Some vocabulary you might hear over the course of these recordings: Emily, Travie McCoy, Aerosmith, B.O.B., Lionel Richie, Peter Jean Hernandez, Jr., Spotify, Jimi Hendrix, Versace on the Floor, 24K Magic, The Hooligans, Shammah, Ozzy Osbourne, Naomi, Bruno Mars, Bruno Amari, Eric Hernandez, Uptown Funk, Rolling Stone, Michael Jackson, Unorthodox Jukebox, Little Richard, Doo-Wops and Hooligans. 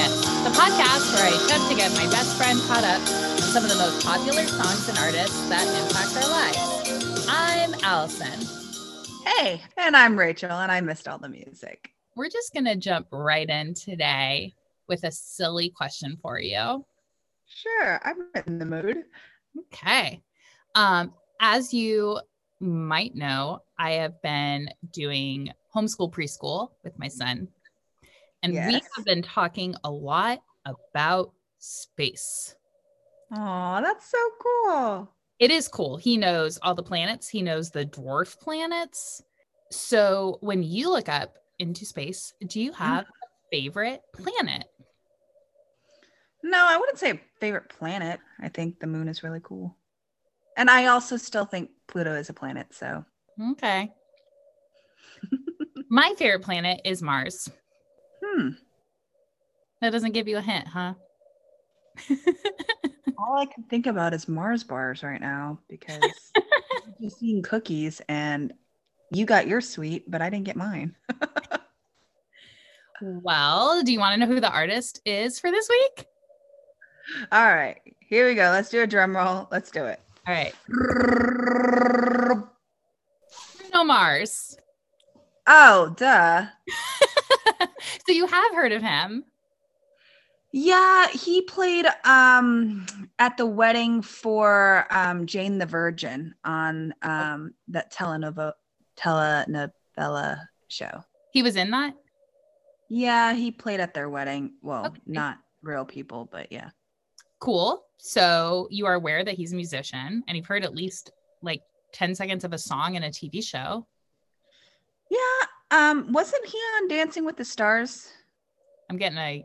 Minute, the podcast where I attempt to get my best friend caught up to some of the most popular songs and artists that impact our lives. I'm Allison. Hey, and I'm Rachel, and I missed all the music. We're just going to jump right in today with a silly question for you. Sure, I'm in the mood. Okay. As you might know, I have been doing homeschool preschool with my son. And yes, we have been talking a lot about space. Oh, that's so cool. It is cool. He knows all the planets. He knows the dwarf planets. So when you look up into space, do you have a favorite planet? No, I wouldn't say a favorite planet. I think the moon is really cool. And I also still think Pluto is a planet, so. Okay. My favorite planet is Mars. That doesn't give you a hint, huh? All I can think about is Mars bars right now because I've just seen cookies and you got your sweet, but I didn't get mine. Well, do you want to know who the artist is for this week? All right, here we go. Let's do a drum roll. Let's do it. All right. Bruno Mars. Oh, duh. So you have heard of him. Yeah, he played at the wedding for Jane the Virgin on that telenovela show. He was in that? Yeah, he played at their wedding. Well, okay. Not real people, but yeah. Cool. So you are aware that he's a musician and you've heard at least like 10 seconds of a song in a TV show. Yeah. Wasn't he on Dancing with the Stars? I'm getting a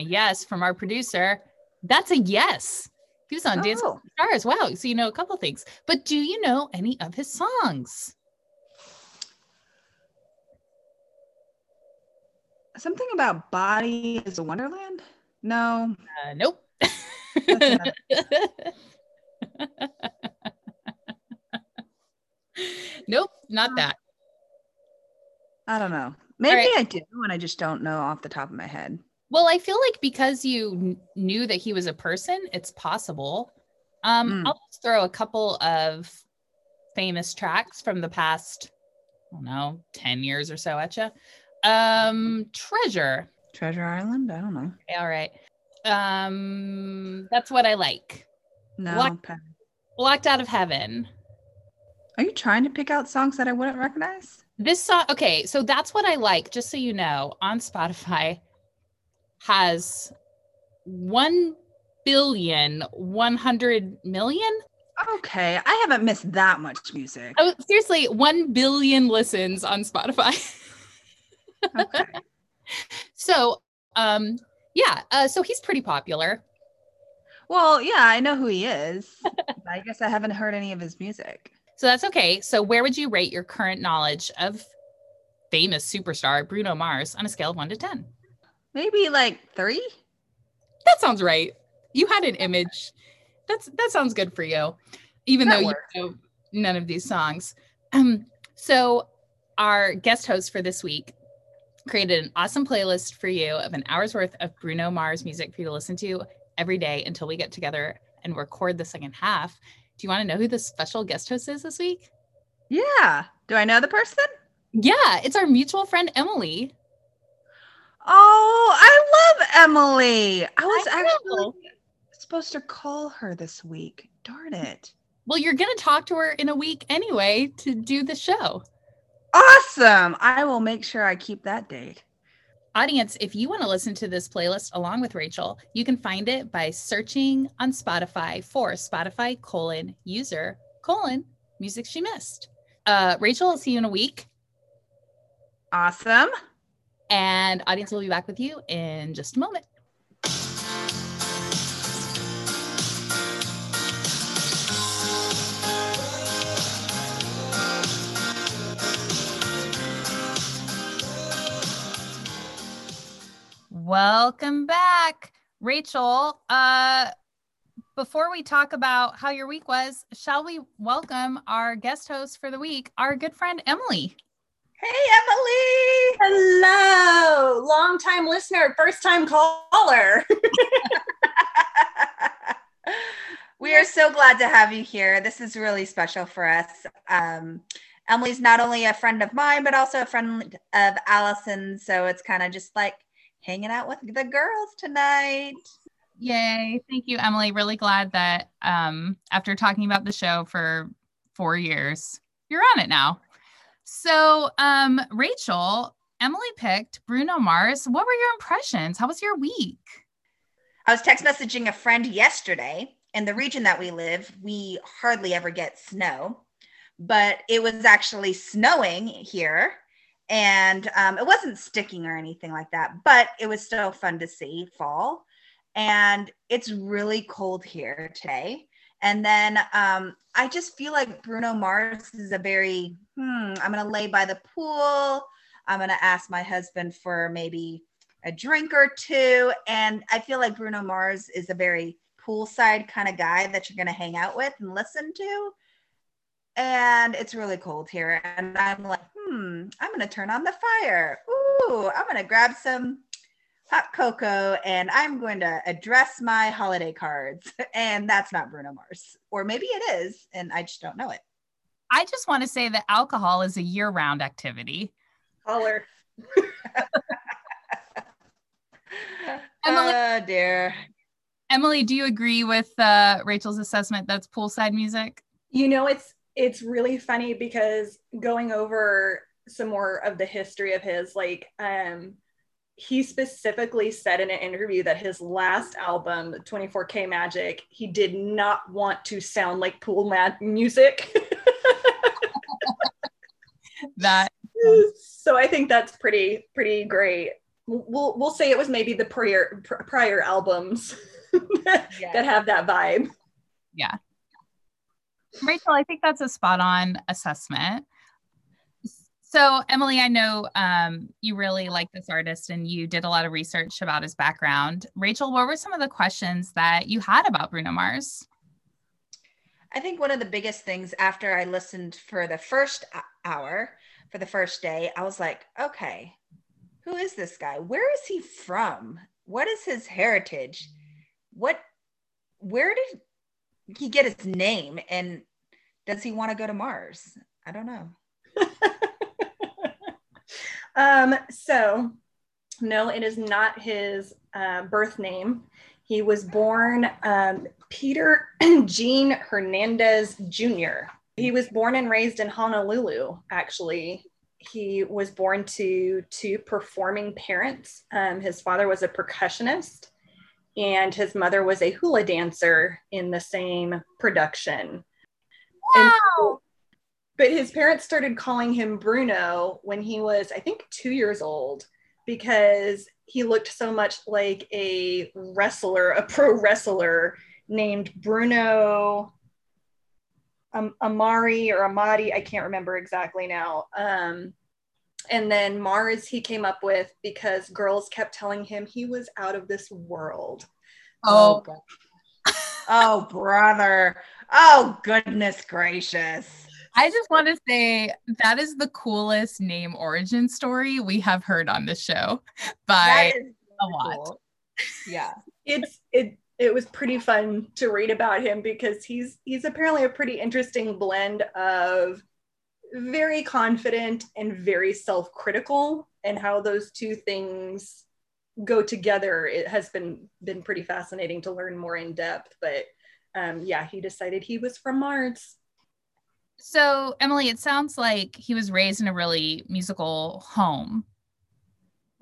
yes from our producer. That's a yes. He was on Dancing with the Stars. Wow. So you know a couple of things. But do you know any of his songs? Something about Body is a Wonderland? No. Nope. Nope, not that. I don't know. Maybe right. I do, and I just don't know off the top of my head. Well, I feel like because you knew that he was a person, it's possible. I'll just throw a couple of famous tracks from the past, I don't know, 10 years or so at you. Treasure Island? I don't know. Okay, all right. That's What I Like. No. Locked Out of Heaven. Are you trying to pick out songs that I wouldn't recognize? This song, okay, so That's What I Like, just so you know, on Spotify has 1,100,000,000. Okay, I haven't missed that much music. Oh, seriously, 1 billion listens on Spotify. Okay. So, yeah, so he's pretty popular. Well, yeah, I know who he is. I guess I haven't heard any of his music. So that's okay. So where would you rate your current knowledge of famous superstar Bruno Mars on a scale of 1 to 10? Maybe like 3. That sounds right. You had an image. That sounds good for you, even that though works. You know none of these songs. So our guest host for this week created an awesome playlist for you of an hour's worth of Bruno Mars music for you to listen to every day until we get together and record the second half. Do you want to know who the special guest host is this week? Yeah. Do I know the person? Yeah. It's our mutual friend, Emily. Oh, I love Emily. I was actually supposed to call her this week. Darn it. Well, you're going to talk to her in a week anyway to do the show. Awesome. I will make sure I keep that date. Audience, if you want to listen to this playlist along with Rachel, you can find it by searching on Spotify for Spotify:/user:/music she missed. Rachel, I'll see you in a week. Awesome. And audience, we'll be back with you in just a moment. Welcome back, Rachel. Before we talk about how your week was, shall we welcome our guest host for the week, our good friend, Emily? Hey, Emily. Hello. Long-time listener, first-time caller. We are so glad to have you here. This is really special for us. Emily's not only a friend of mine, but also a friend of Allison. So it's kind of just like hanging out with the girls tonight. Yay. Thank you, Emily. Really glad that after talking about the show for 4 years, you're on it now. So, Rachel, Emily picked Bruno Mars. What were your impressions? How was your week? I was text messaging a friend yesterday. In the region that we live, we hardly ever get snow, but it was actually snowing here, and it wasn't sticking or anything like that, but it was still fun to see fall. And it's really cold here today. And then I just feel like Bruno Mars is a very, I'm going to lay by the pool. I'm going to ask my husband for maybe a drink or two. And I feel like Bruno Mars is a very poolside kind of guy that you're going to hang out with and listen to. And it's really cold here. And I'm like, I'm going to turn on the fire. Ooh, I'm going to grab some hot cocoa, and I'm going to address my holiday cards. And that's not Bruno Mars. Or maybe it is, and I just don't know it. I just want to say that alcohol is a year-round activity. Holler. Emily, oh, dear. Emily, do you agree with Rachel's assessment that's poolside music? You know, it's really funny because going over some more of the history of his, like, he specifically said in an interview that his last album, 24K Magic, he did not want to sound like pool music. That. So I think that's pretty great. We'll say it was maybe the prior albums. Yeah. That have that vibe. Yeah. Rachel, I think that's a spot on assessment. So Emily, I know you really like this artist and you did a lot of research about his background. Rachel, what were some of the questions that you had about Bruno Mars? I think one of the biggest things after I listened for the first hour, for the first day, I was like, okay, who is this guy? Where is he from? What is his heritage? Where did he get his name, and does he want to go to Mars? I don't know. So no, it is not his birth name. He was born Peter Jean Hernandez, Jr. He was born and raised in Honolulu, actually. He was born to two performing parents. His father was a percussionist, and his mother was a hula dancer in the same production. Wow! But his parents started calling him Bruno when he was, I think, 2 years old, because he looked so much like a wrestler, a pro wrestler named Bruno Amari or Amadi. I can't remember exactly now. And then Mars he came up with because girls kept telling him he was out of this world. Oh, oh, brother. Oh, goodness gracious. I just want to say that is the coolest name origin story we have heard on this show by a lot. Cool. Yeah. It was pretty fun to read about him because he's apparently a pretty interesting blend of very confident and very self-critical, and how those two things go together. It has been pretty fascinating to learn more in depth, but yeah, he decided he was from Mars. So Emily, it sounds like he was raised in a really musical home.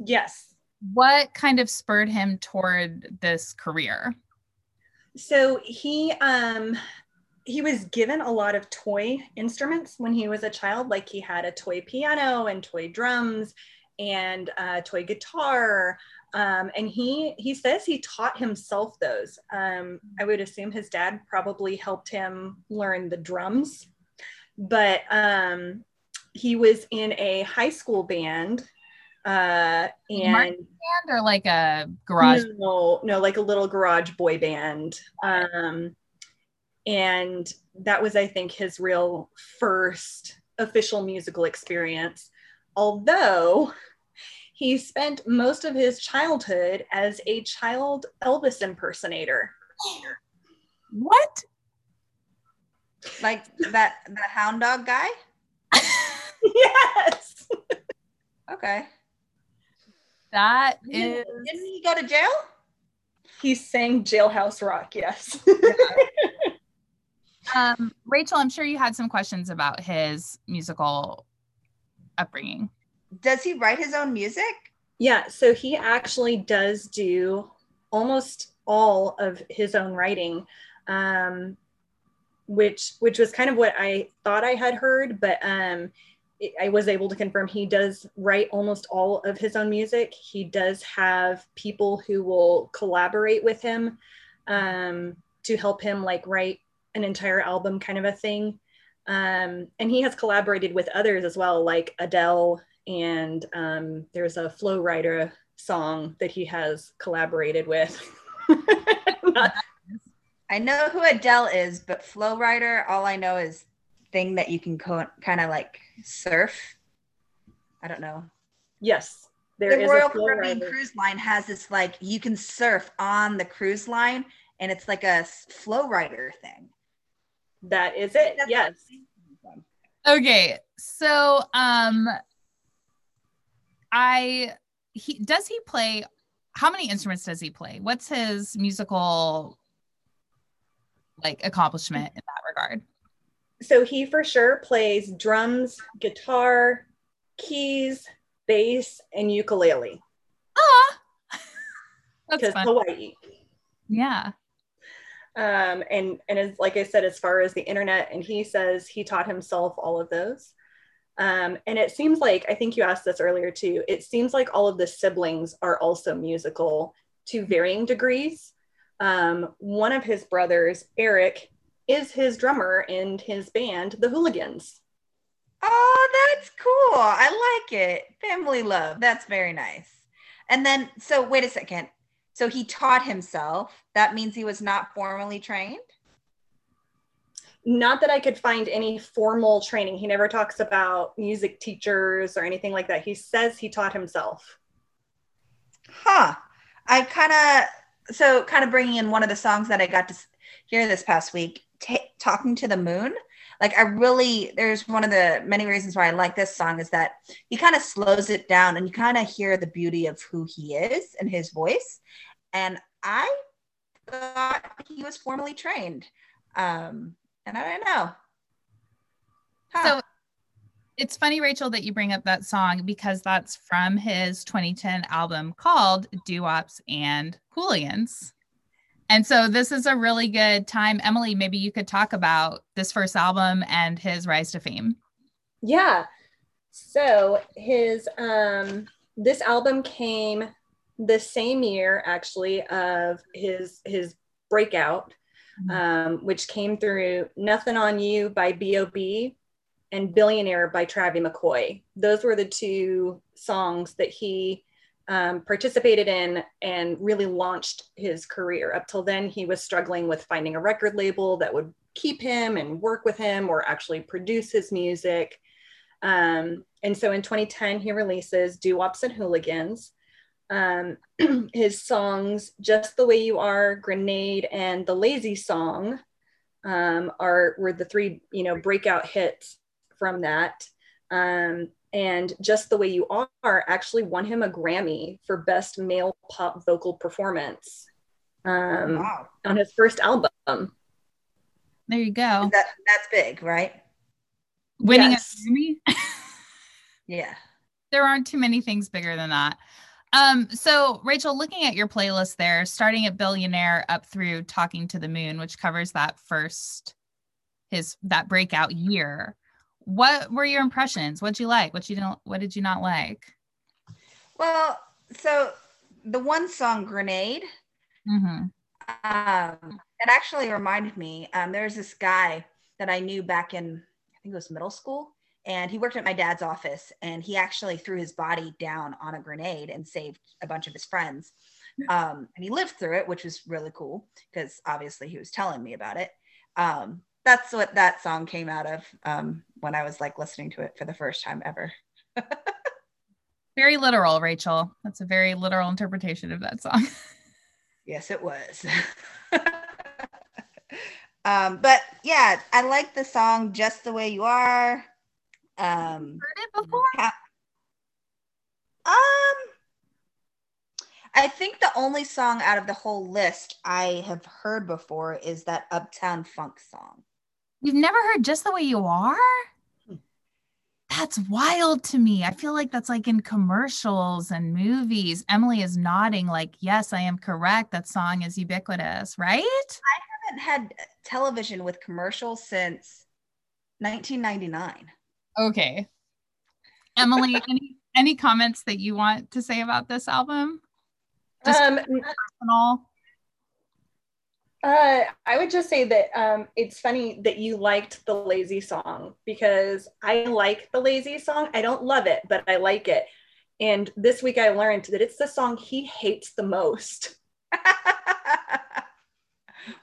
Yes. What kind of spurred him toward this career? So he was given a lot of toy instruments when he was a child. Like he had a toy piano and toy drums and a toy guitar. And he says he taught himself those. I would assume his dad probably helped him learn the drums, but he was in a high school band. And marching band or like a garage? No, like a little garage boy band. And that was, I think, his real first official musical experience. although he spent most of his childhood as a child Elvis impersonator. What? Like that hound dog guy? Yes. Okay. That is... Didn't he go to jail? He sang Jailhouse Rock, yes. Rachel, I'm sure you had some questions about his musical upbringing. Does he write his own music? Yeah, so he actually does do almost all of his own writing, which was kind of what I thought I had heard, but I was able to confirm he does write almost all of his own music. He does have people who will collaborate with him to help him like write an entire album kind of a thing. And he has collaborated with others as well, like Adele, and there's a Flow Rider song that he has collaborated with. I know who Adele is, but Flow Rider, all I know is thing that you can kind of like surf. I don't know. Yes, there is. The Royal Caribbean Cruise Line has this like you can surf on the cruise line, and it's like a Flow Rider thing. That is it. Yes. Okay, so does he play? How many instruments does he play? What's his musical like accomplishment in that regard? So he for sure plays drums, guitar, keys, bass, and ukulele. Ah, that's fun. Hawaii. Yeah. And as like I said, as far as the internet, and he says he taught himself all of those. And it seems like, I think you asked this earlier too, it seems like all of the siblings are also musical to varying degrees. One of his brothers, Eric, is his drummer in his band, The Hooligans. Oh, that's cool. I like it. Family love. That's very nice. And then, so wait a second. So he taught himself. That means he was not formally trained? Not that I could find any formal training. He never talks about music teachers or anything like that. He says he taught himself. Huh. So kind of bringing in one of the songs that I got to hear this past week, Talking to the Moon. Like there's one of the many reasons why I like this song is that he kind of slows it down and you kind of hear the beauty of who he is and his voice. And I thought he was formally trained. And I don't know. Huh. So it's funny, Rachel, that you bring up that song because that's from his 2010 album called Doo-Wops and Hooligans. And so this is a really good time. Emily, maybe you could talk about this first album and his rise to fame. Yeah. So his this album came the same year, actually, of his breakout, which came through Nothing on You by B.O.B. and Billionaire by Travie McCoy. Those were the two songs that he participated in and really launched his career. Up till then, he was struggling with finding a record label that would keep him and work with him or actually produce his music. And so in 2010, he releases Doo-Wops and Hooligans. His songs, Just the Way You Are, Grenade, and The Lazy Song were the three, breakout hits from that. And Just the Way You Are actually won him a Grammy for Best Male Pop Vocal Performance on his first album. There you go. That's big, right? Winning a Grammy? Yeah. There aren't too many things bigger than that. So, Rachel, looking at your playlist there, starting at Billionaire up through Talking to the Moon, which covers that that breakout year. What were your impressions? What'd you like? What did you not like? Well, so the one song, Grenade, it actually reminded me, there's this guy that I knew back in, I think it was middle school, and he worked at my dad's office, and he actually threw his body down on a grenade and saved a bunch of his friends. And he lived through it, which was really cool, because obviously he was telling me about it. That's what that song came out of when I was like listening to it for the first time ever. Very literal, Rachel. That's a very literal interpretation of that song. Yes, it was. But yeah, I like the song Just the Way You Are. Heard it before? I think the only song out of the whole list I have heard before is that Uptown Funk song. You've never heard Just the Way You Are? That's wild to me. I feel like that's like in commercials and movies. Emily is nodding like, yes, I am correct. That song is ubiquitous, right? I haven't had television with commercials since 1999. Okay. Emily, any comments that you want to say about this album? Just personal. I would just say that it's funny that you liked the Lazy song, because I like the Lazy song. I don't love it, but I like it. And this week I learned that it's the song he hates the most.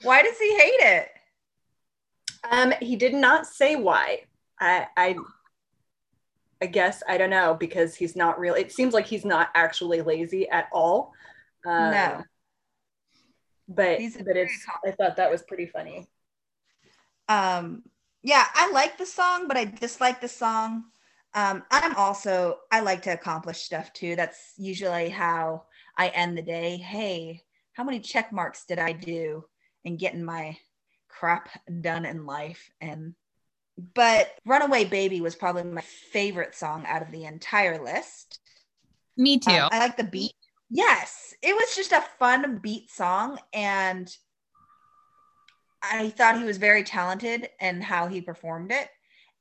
Why does he hate it? He did not say why. I guess, I don't know, because he's not real. It seems like he's not actually lazy at all. No. But it's, I thought that was pretty funny. Yeah, I like the song, but I dislike the song. I like to accomplish stuff too. That's usually how I end the day. Hey, how many check marks did I do in getting my crap done in life? But Runaway Baby was probably my favorite song out of the entire list. Me too. I like the beat. Yes, it was just a fun beat song, and I thought he was very talented in how he performed it.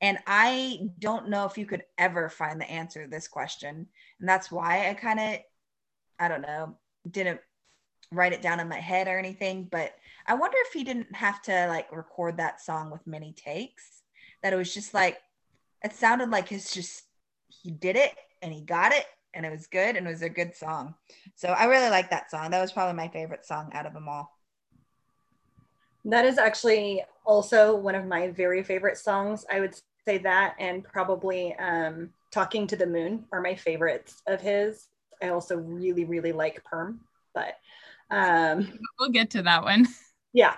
And I don't know if you could ever find the answer to this question, and that's why I kind of, I don't know, didn't write it down in my head or anything, but I wonder if he didn't have to like record that song with many takes, that it was just like, it sounded like he did it and he got it. And it was good, and it was a good song. So I really like that song. That was probably my favorite song out of them all. That is actually also one of my very favorite songs. I would say that and probably Talking to the Moon are my favorites of his. I also really, really like Perm, but... we'll get to that one. Yeah.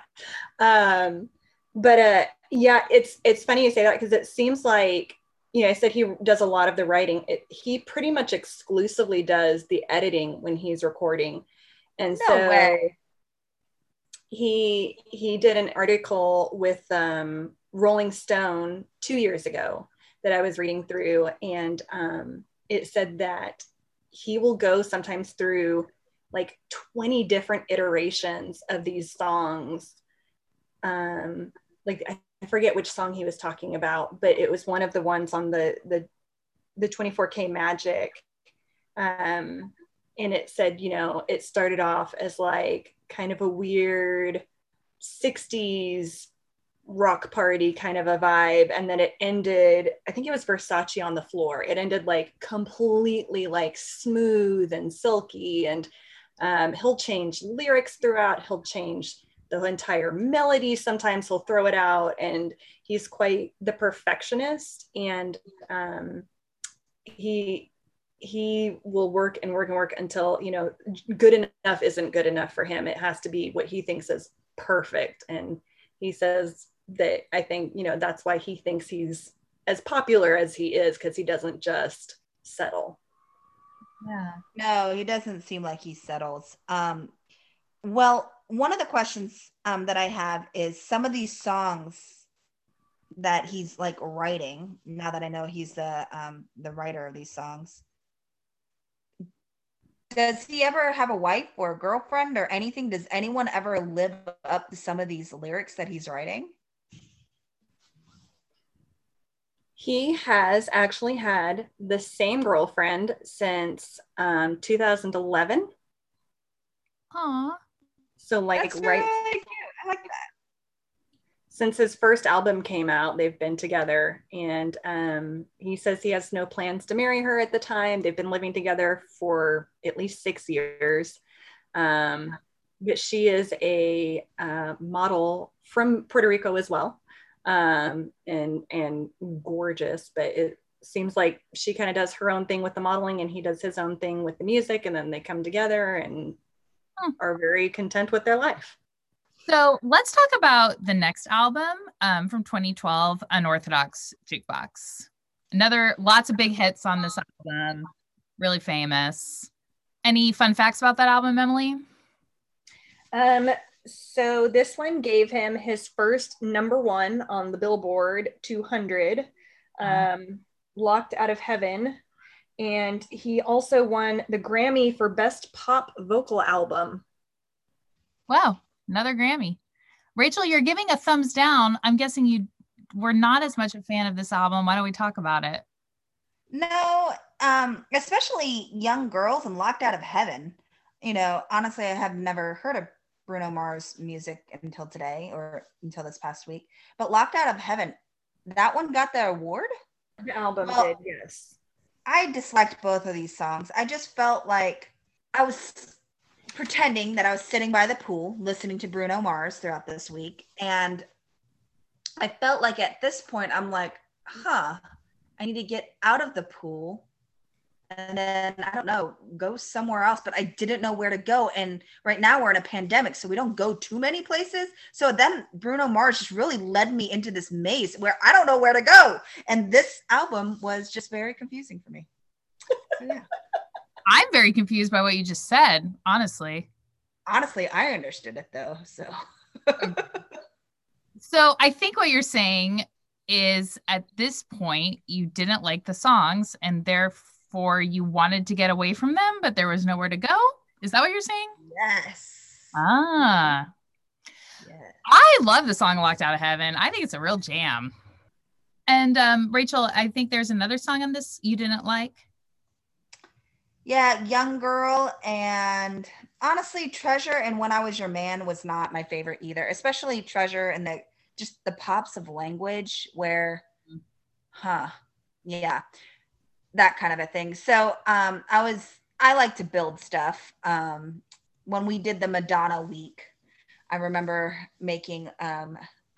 Yeah, it's funny you say that, because it seems like, you know, I said he does a lot of the writing. He pretty much exclusively does the editing when he's recording. And no so way. He did an article with Rolling Stone 2 years ago that I was reading through. And it said that he will go sometimes through like 20 different iterations of these songs. I forget which song he was talking about, but it was one of the ones on the 24K Magic. And it said, you know, it started off as like kind of a weird 60s rock party kind of a vibe. And then it ended, I think it was Versace on the Floor. It ended like completely like smooth and silky, and he'll change lyrics throughout. He'll change the entire melody. Sometimes he'll throw it out, and he's quite the perfectionist, and he will work and work and work until, you know, good enough isn't good enough for him. It has to be what he thinks is perfect. And he says that, I think, you know, that's why he thinks he's as popular as he is, because he doesn't just settle. Yeah, no, he doesn't seem like he settles. Well, one of the questions that I have is, some of these songs that he's like writing, now that I know he's the writer of these songs, does he ever have a wife or a girlfriend or anything? Does anyone ever live up to some of these lyrics that he's writing? He has actually had the same girlfriend since 2011. Aww. So like, that's right. Really cute. I like that. Since his first album came out, they've been together, and he says he has no plans to marry her at the time. They've been living together for at least 6 years. But she is a model from Puerto Rico as well. And gorgeous, but seems like she kind of does her own thing with the modeling and he does his own thing with the music, and then they come together and are very content with their life. So let's talk about the next album from 2012, Unorthodox Jukebox. Lots of big hits on this album, really famous. Any fun facts about that album, Emily? So this one gave him his first #1 on the Billboard 200, Locked Out of Heaven. And he also won the Grammy for Best Pop Vocal Album. Wow. Another Grammy. Rachel, you're giving a thumbs down. I'm guessing you were not as much a fan of this album. Why don't we talk about it? No, especially Young Girls and Locked Out of Heaven. You know, honestly, I have never heard of Bruno Mars music until today, or until this past week. But Locked Out of Heaven, that one got the award? The album did, yes. I disliked both of these songs. I just felt like I was pretending that I was sitting by the pool listening to Bruno Mars throughout this week. And I felt like at this point, I'm like, I need to get out of the pool. And then, I don't know, go somewhere else. But I didn't know where to go. And right now we're in a pandemic, so we don't go too many places. So then Bruno Mars just really led me into this maze where I don't know where to go. And this album was just very confusing for me. So, yeah. I'm very confused by what you just said, honestly. Honestly, I understood it though, so. So I think what you're saying is at this point, you didn't like the songs and therefore you wanted to get away from them, but there was nowhere to go? Is that what you're saying? Yes. Ah. Yes. I love the song Locked Out of Heaven. I think it's a real jam. And Rachel, I think there's another song on this you didn't like. Yeah, Young Girl, and honestly, Treasure and When I Was Your Man was not my favorite either, especially Treasure and the pops of language where, that kind of a thing. So I like to build stuff. When we did the Madonna week, I remember making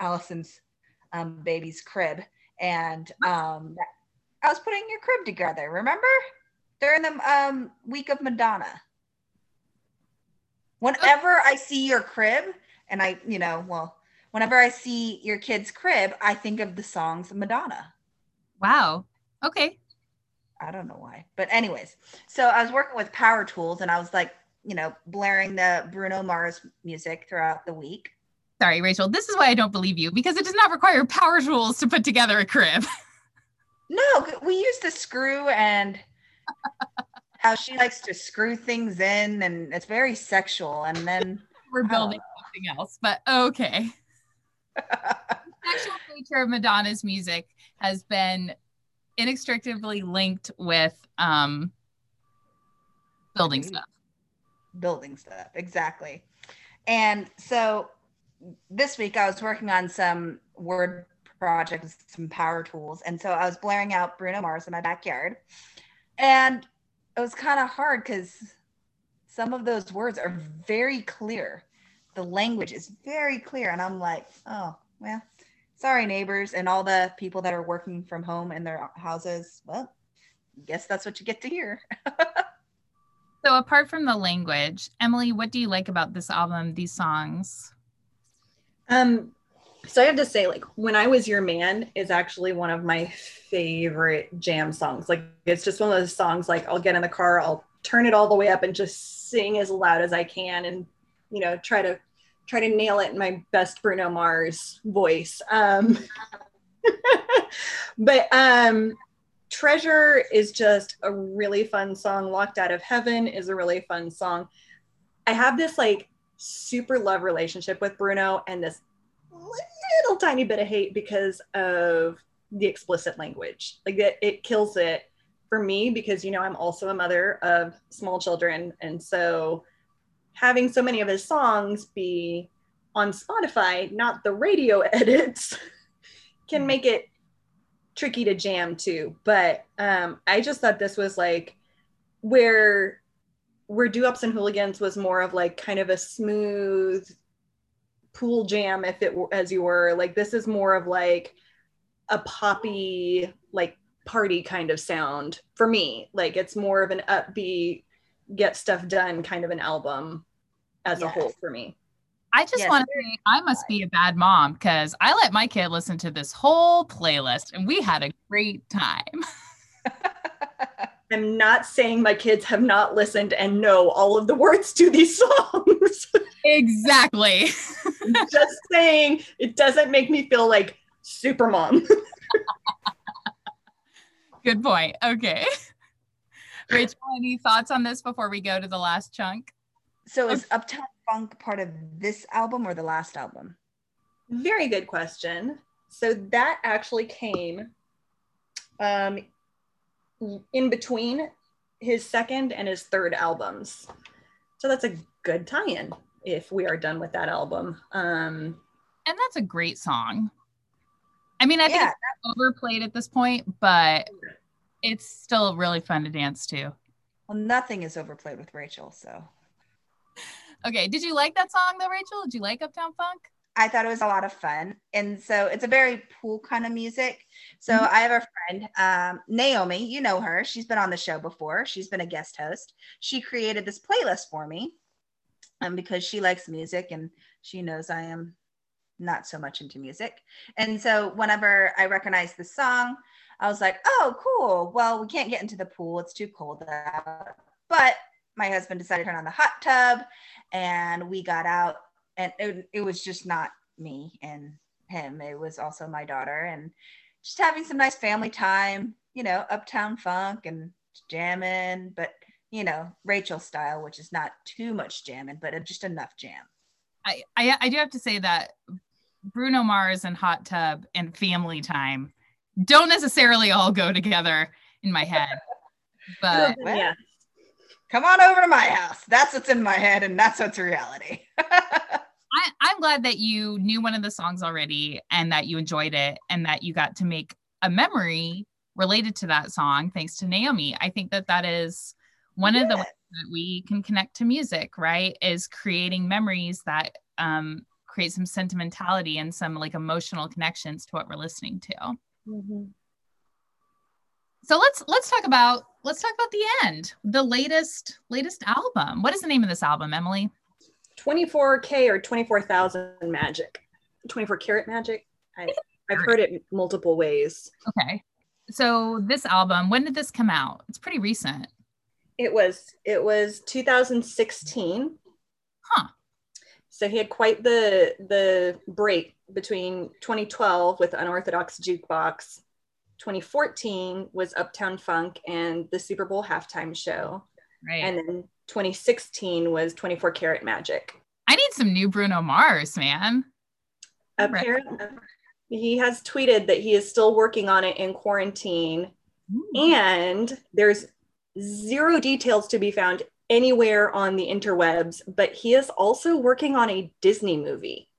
Allison's baby's crib, and I was putting your crib together, remember? During the week of Madonna. Whenever I see your crib, and whenever I see your kid's crib, I think of the songs of Madonna. Wow. Okay. I don't know why. But anyways, so I was working with power tools and I was like, blaring the Bruno Mars music throughout the week. Sorry, Rachel, this is why I don't believe you, because it does not require power tools to put together a crib. No, we used the screw and how she likes to screw things in, and it's very sexual. And then we're building something else, but okay. The sexual nature of Madonna's music has been inextricably linked with building stuff. Building stuff, exactly. And so this week I was working on some word projects, some power tools, and so I was blaring out Bruno Mars in my backyard. And it was kind of hard because some of those words are very clear. The language is very clear. And I'm like, oh, well, sorry, neighbors. And all the people that are working from home in their houses. Well, I guess that's what you get to hear. So apart from the language, Emily, what do you like about this album, these songs? So I have to say, like, When I Was Your Man is actually one of my favorite jam songs. Like, it's just one of those songs, like, I'll get in the car, I'll turn it all the way up and just sing as loud as I can and, try to nail it in my best Bruno Mars voice. But Treasure is just a really fun song. Locked Out of Heaven is a really fun song. I have this, like, super love relationship with Bruno and this little tiny bit of hate because of the explicit language. Like it kills it for me because, I'm also a mother of small children. And so having so many of his songs be on Spotify, not the radio edits, can make it tricky to jam too. But I just thought this was like where Doo-Wops and Hooligans was more of like kind of a smooth pool jam, if it were, as you were, like, this is more of like a poppy, like party kind of sound for me. Like, it's more of an upbeat, get stuff done kind of an album as a whole for me. I just want to say I must be a bad mom, because I let my kid listen to this whole playlist and we had a great time. I'm not saying my kids have not listened and know all of the words to these songs. Exactly. Just saying it doesn't make me feel like super mom. Good point. Okay. Rachel, any thoughts on this before we go to the last chunk? So is Uptown Funk part of this album or the last album? Very good question. So that actually came in between his second and his third albums. So that's a good tie-in if we are done with that album. And that's a great song. I mean, I think it's overplayed at this point, but it's still really fun to dance to. Well, nothing is overplayed with Rachel, so. Okay, did you like that song though, Rachel? Did you like Uptown Funk? I thought it was a lot of fun. And so it's a very pool kind of music. So I have a friend, Naomi, you know her. She's been on the show before. She's been a guest host. She created this playlist for me because she likes music and she knows I am not so much into music. And so whenever I recognized the song, I was like, oh, cool. Well, we can't get into the pool. It's too cold out. But my husband decided to turn on the hot tub and we got out, and it was just not me and him. It was also my daughter, and just having some nice family time, you know, Uptown Funk and jamming, but you know, Rachel style, which is not too much jamming, but just enough jam. I do have to say that Bruno Mars and hot tub and family time don't necessarily all go together in my head, but well, yeah. Come on over to my house. That's what's in my head, and that's what's reality. I'm glad that you knew one of the songs already and that you enjoyed it and that you got to make a memory related to that song thanks to Naomi. I think that that is one of the ways that we can connect to music, right? Is creating memories that create some sentimentality and some like emotional connections to what we're listening to. Mm-hmm. So let's talk about the end, the latest album. What is the name of this album, Emily? 24K or 24,000 Magic. 24 karat magic. I've heard it multiple ways. Okay. So this album, when did this come out? It's pretty recent. It was 2016. Huh. So he had quite the break between 2012 with Unorthodox Jukebox. 2014 was Uptown Funk and the Super Bowl halftime show. Right. And then 2016 was 24 Karat Magic. I need some new Bruno Mars, man. Apparently, he has tweeted that he is still working on it in quarantine. Ooh. And there's zero details to be found anywhere on the interwebs, but he is also working on a Disney movie.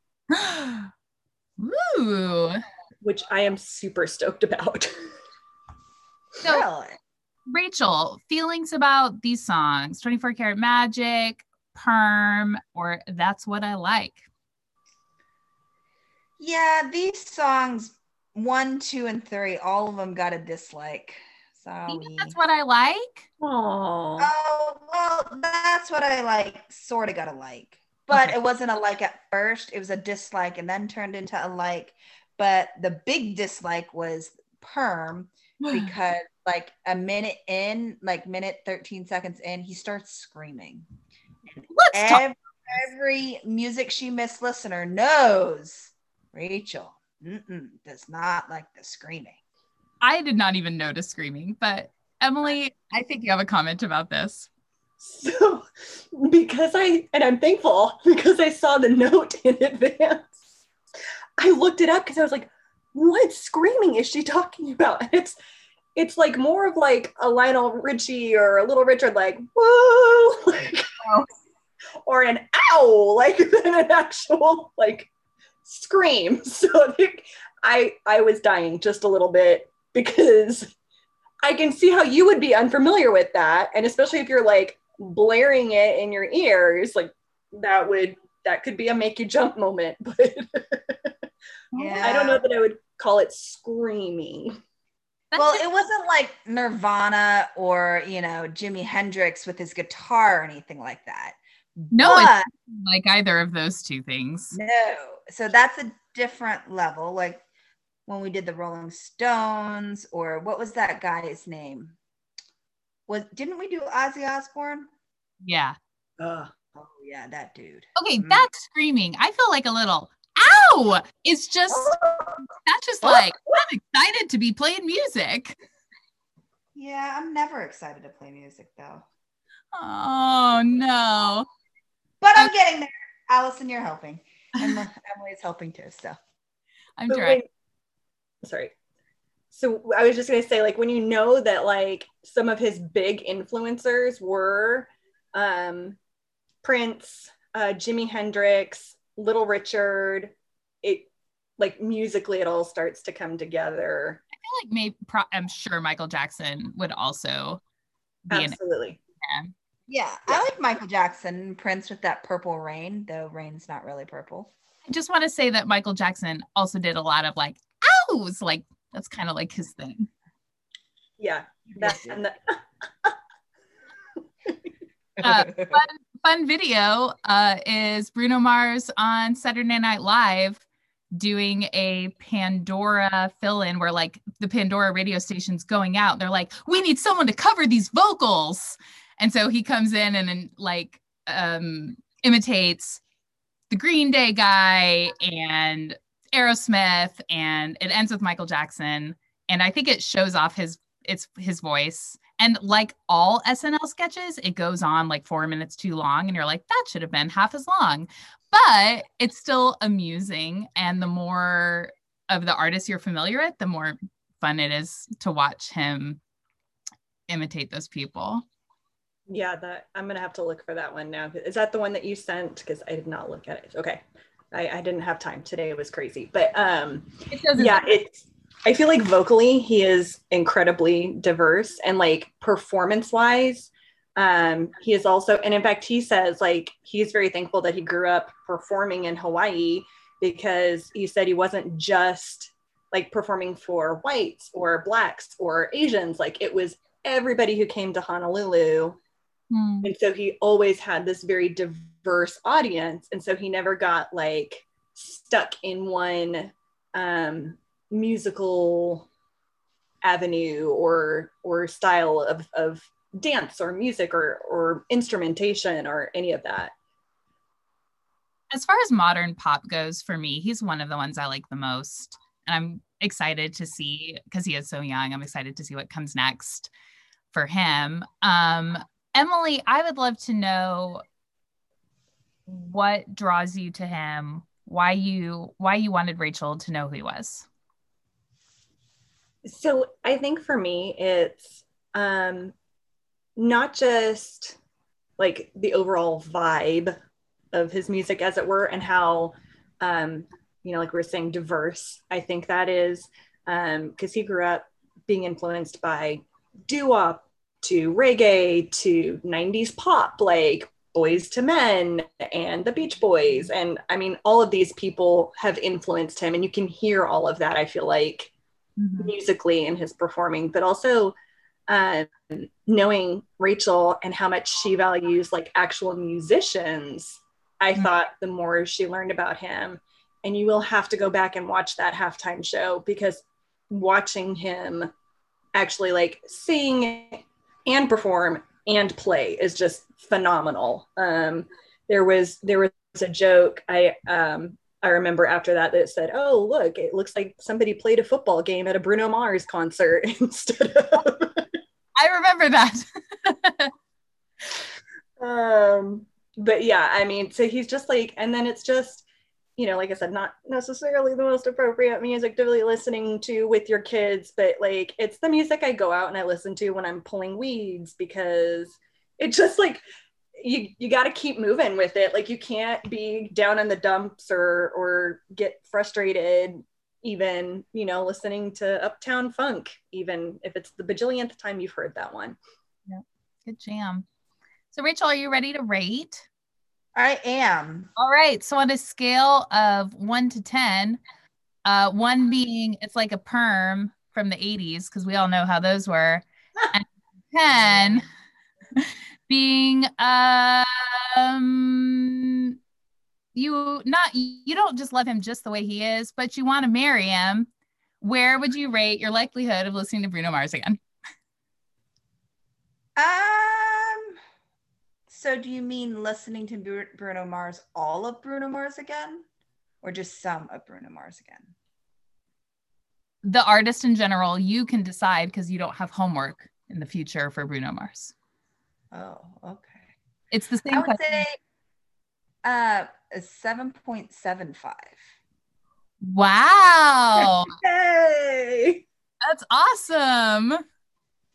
Ooh. Which I am super stoked about. So, Rachel, feelings about these songs, 24 Karat Magic, Perm, or That's What I Like? Yeah, these songs, 1, 2, and 3, all of them got a dislike. So That's What I Like? Aww. Oh, well, That's What I Like sort of got a like. But It wasn't a like at first. It was a dislike and then turned into a like. But the big dislike was Perm, because like a minute in, like minute 13 seconds in, he starts screaming. Every Music She Missed listener knows Rachel does not like the screaming. I did not even notice screaming, but Emily, I think you have a comment about this. So, I'm thankful because I saw the note in advance. I looked it up because I was like, what screaming is she talking about? And it's like more of like a Lionel Richie or a Little Richard, like, whoa, like, or an ow, like than an actual like scream. So I was dying just a little bit because I can see how you would be unfamiliar with that. And especially if you're like blaring it in your ears, like that could be a make you jump moment, but yeah. I don't know that I would call it screaming. Well, it wasn't like Nirvana or, you know, Jimi Hendrix with his guitar or anything like that. No, but, it's like either of those two things. No. So that's a different level. Like when we did the Rolling Stones, or what was that guy's name? Didn't we do Ozzy Osbourne? Yeah. Oh yeah, that dude. Okay, that's screaming. I feel like a little ow! It's just that's just like I'm excited to be playing music. Yeah, I'm never excited to play music though. Oh no. But I'm getting there. Allison, you're helping. And Emily's helping too. So I'm trying. Sorry. So I was just gonna say, like, when you know that like some of his big influencers were Prince, Jimi Hendrix, Little Richard, it like musically it all starts to come together. I feel like I'm sure Michael Jackson would also be absolutely in it. Yeah. I like Michael Jackson, Prince with that Purple Rain, though rain's not really purple. I just want to say that Michael Jackson also did a lot of like ows, like that's kind of like his thing. Yeah, that's and the fun video is Bruno Mars on Saturday Night Live doing a Pandora fill-in where like the Pandora radio station's going out. And they're like, we need someone to cover these vocals. And so he comes in and like imitates the Green Day guy and Aerosmith, and it ends with Michael Jackson. And I think it shows off his voice. And like all SNL sketches, it goes on like 4 minutes too long. And you're like, that should have been half as long. But it's still amusing. And the more of the artists you're familiar with, the more fun it is to watch him imitate those people. Yeah, I'm going to have to look for that one now. Is that the one that you sent? Because I did not look at it. Okay. I didn't have time. Today was crazy. But I feel like vocally he is incredibly diverse, and like performance wise, he is also, and in fact, he says like, he's very thankful that he grew up performing in Hawaii, because he said he wasn't just like performing for whites or blacks or Asians. Like it was everybody who came to Honolulu. Mm. And so he always had this very diverse audience. And so he never got like stuck in one, musical avenue or style of dance or music or instrumentation or any of that. As far as modern pop goes, for me, he's one of the ones I like the most. And I'm excited to see, because he is so young, I'm excited to see what comes next for him. Emily, I would love to know what draws you to him, why you wanted Rachel to know who he was. So I think for me, it's not just like the overall vibe of his music, as it were, and how, you know, like we were saying, diverse. I think that is because he grew up being influenced by doo-wop to reggae to 90s pop, like Boys to Men and the Beach Boys. And I mean, all of these people have influenced him, and you can hear all of that, I feel like, mm-hmm. musically in his performing, but also knowing Rachel and how much she values like actual musicians. I mm-hmm. thought the more she learned about him, and you will have to go back and watch that halftime show, because watching him actually like sing and perform and play is just phenomenal. There was a joke I remember after that said, oh, look, it looks like somebody played a football game at a Bruno Mars concert instead of... I remember that. But yeah, I mean, so he's just like, and then it's just, you know, like I said, not necessarily the most appropriate music to be listening to with your kids, but like, it's the music I go out and I listen to when I'm pulling weeds, because it's just like, you got to keep moving with it. Like you can't be down in the dumps or get frustrated, even, you know, listening to Uptown Funk, even if it's the bajillionth time you've heard that one. Yeah, good jam. So Rachel, are you ready to rate? I am. All right. So on a scale of 1 to 10, 1 being it's like a perm from the 80s, because we all know how those were. And 10 being you don't just love him just the way he is, but you want to marry him. Where would you rate your likelihood of listening to Bruno Mars again? So do you mean listening to Bruno Mars, all of Bruno Mars again, or just some of Bruno Mars again? The artist in general, you can decide because you don't have homework in the future for Bruno Mars. Oh, okay. It's the same. I would say 7.75. Wow. Yay! That's awesome.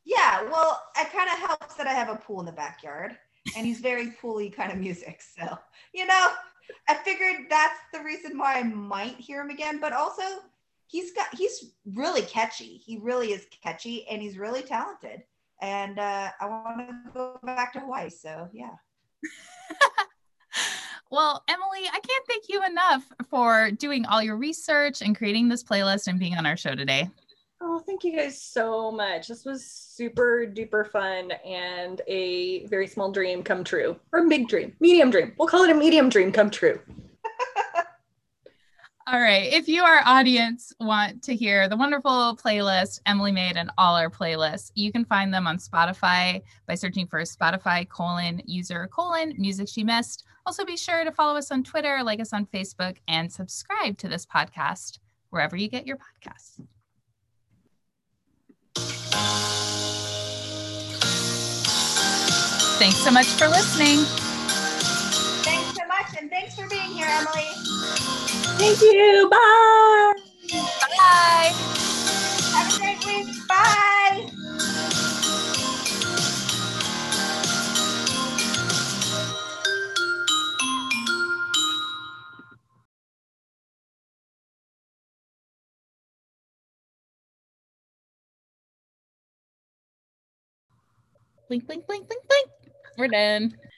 Yeah, well, it kind of helps that I have a pool in the backyard and he's very pool-y kind of music. So, you know, I figured that's the reason why I might hear him again, but also he's really catchy. He really is catchy and he's really talented. And I want to go back to Hawaii, so yeah. Well, Emily, I can't thank you enough for doing all your research and creating this playlist and being on our show today. Oh, thank you guys so much. This was super duper fun and a very small dream come true, or big dream, medium dream. We'll call it a medium dream come true. All right. If you, our audience, want to hear the wonderful playlist Emily made and all our playlists, you can find them on Spotify by searching for Spotify:/user:/ music she missed. Also be sure to follow us on Twitter, like us on Facebook, and subscribe to this podcast wherever you get your podcasts. Thanks so much for listening. Thanks so much, and thanks for being here, Emily. Thank you. Bye. Bye. Have a great week. Bye. Blink, blink, blink, blink, blink. We're done.